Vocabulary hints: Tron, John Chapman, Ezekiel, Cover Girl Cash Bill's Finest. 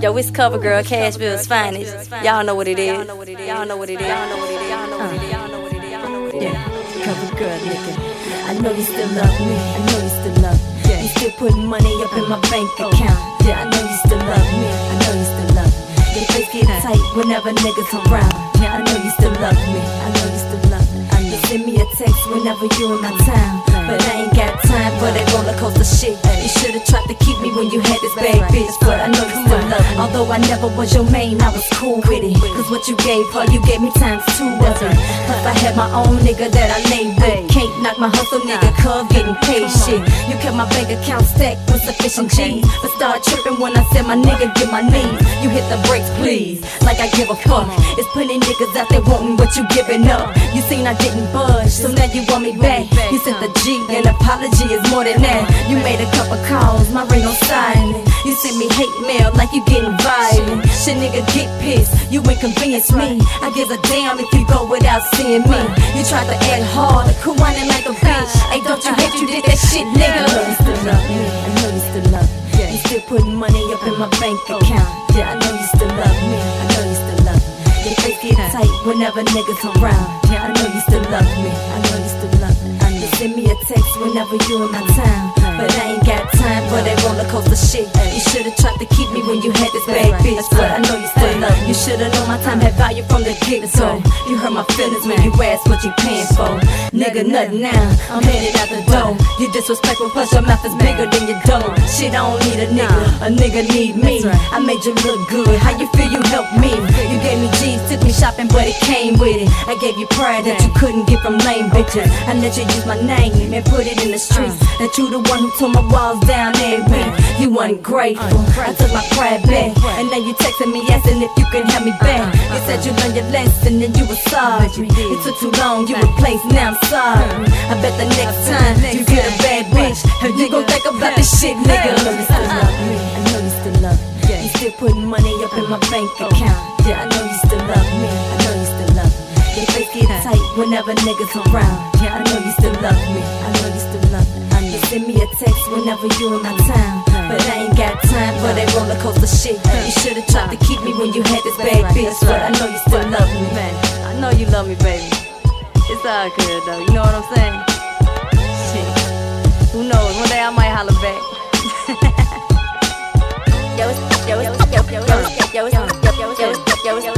Yo, it's Cover Girl Cash Bill's Finest. Y'all know what it is. Yeah, Cover Girl, nigga. I know you still love me. You still putting money up in my bank account. Yeah, I know you still love me. Your face get tight whenever niggas around. Yeah, I know you still love me. Send me a text whenever you in my town. But I ain't got time for that roller coaster shit. You should've tried to keep me when you had this bad bitch. But I know you still love me. Although I never was your main, I was cool with it. Cause what you gave her, you gave me times 2 of it. Plus I had my own nigga that I laid with. Can't knock my hustle, nigga, cause getting paid shit. You kept my bank account stacked with sufficient G's. But started tripping when I said my nigga get my knees. You hit the brakes, please, like I give a fuck. It's plenty niggas out there wanting what you giving up. You seen I didn't budge, so now you want me back. You sent the G, an apology is more than that. You made a couple calls, my ring on silent. You sent me hate mail like you getting violent. Shit, nigga, get pissed, you inconvenience me. I give a damn if you go without seeing me. You tried to act hard, whining like a bitch. Hey, don't you hate you did that shit, nigga? I know you still love me. You still putting money up in my bank account. Yeah, I know you still love me. Your face get tight whenever niggas around. Yeah, I know you still love me. Send me a text whenever you in my town. But I ain't got time for that roller coaster shit. You should've tried to keep me when you had this bad bitch. But I know you still love me. You should've known my time had value from the get-go. You hurt my feelings when you asked what you paying for. Nigga, nothing now, I'm headed out the door. You disrespectful, plus your mouth is bigger than your dome. Shit, I don't need a nigga, a nigga need me. I made you look good, how you feel you helped me. You gave me G's, took me shopping, but it came with it. I gave you pride that you couldn't get from lame bitches. I let you use my name and put it in the streets. That you the one who tore my walls down every week. You ungrateful, I took my pride back. And now you texting me asking if you can have me back. You said you learned your lesson and you were sorry. It took too long, you replaced, now I'm sorry. I bet the next time you get a bad bitch, you gon' think about this shit, nigga. I know you still love me. You still putting money up in my bank account. Yeah, I know you still love me. Your face get tight whenever niggas around. Yeah, I know you still love me. Send me a text whenever you in my town. But I ain't got time for that roller coaster shit. You should've tried to keep me when you had this bad bitch. But I know you still love me. I know you love me, baby. It's all good though, you know what I'm saying? Shit, who knows, one day I might holler back. Yo, it's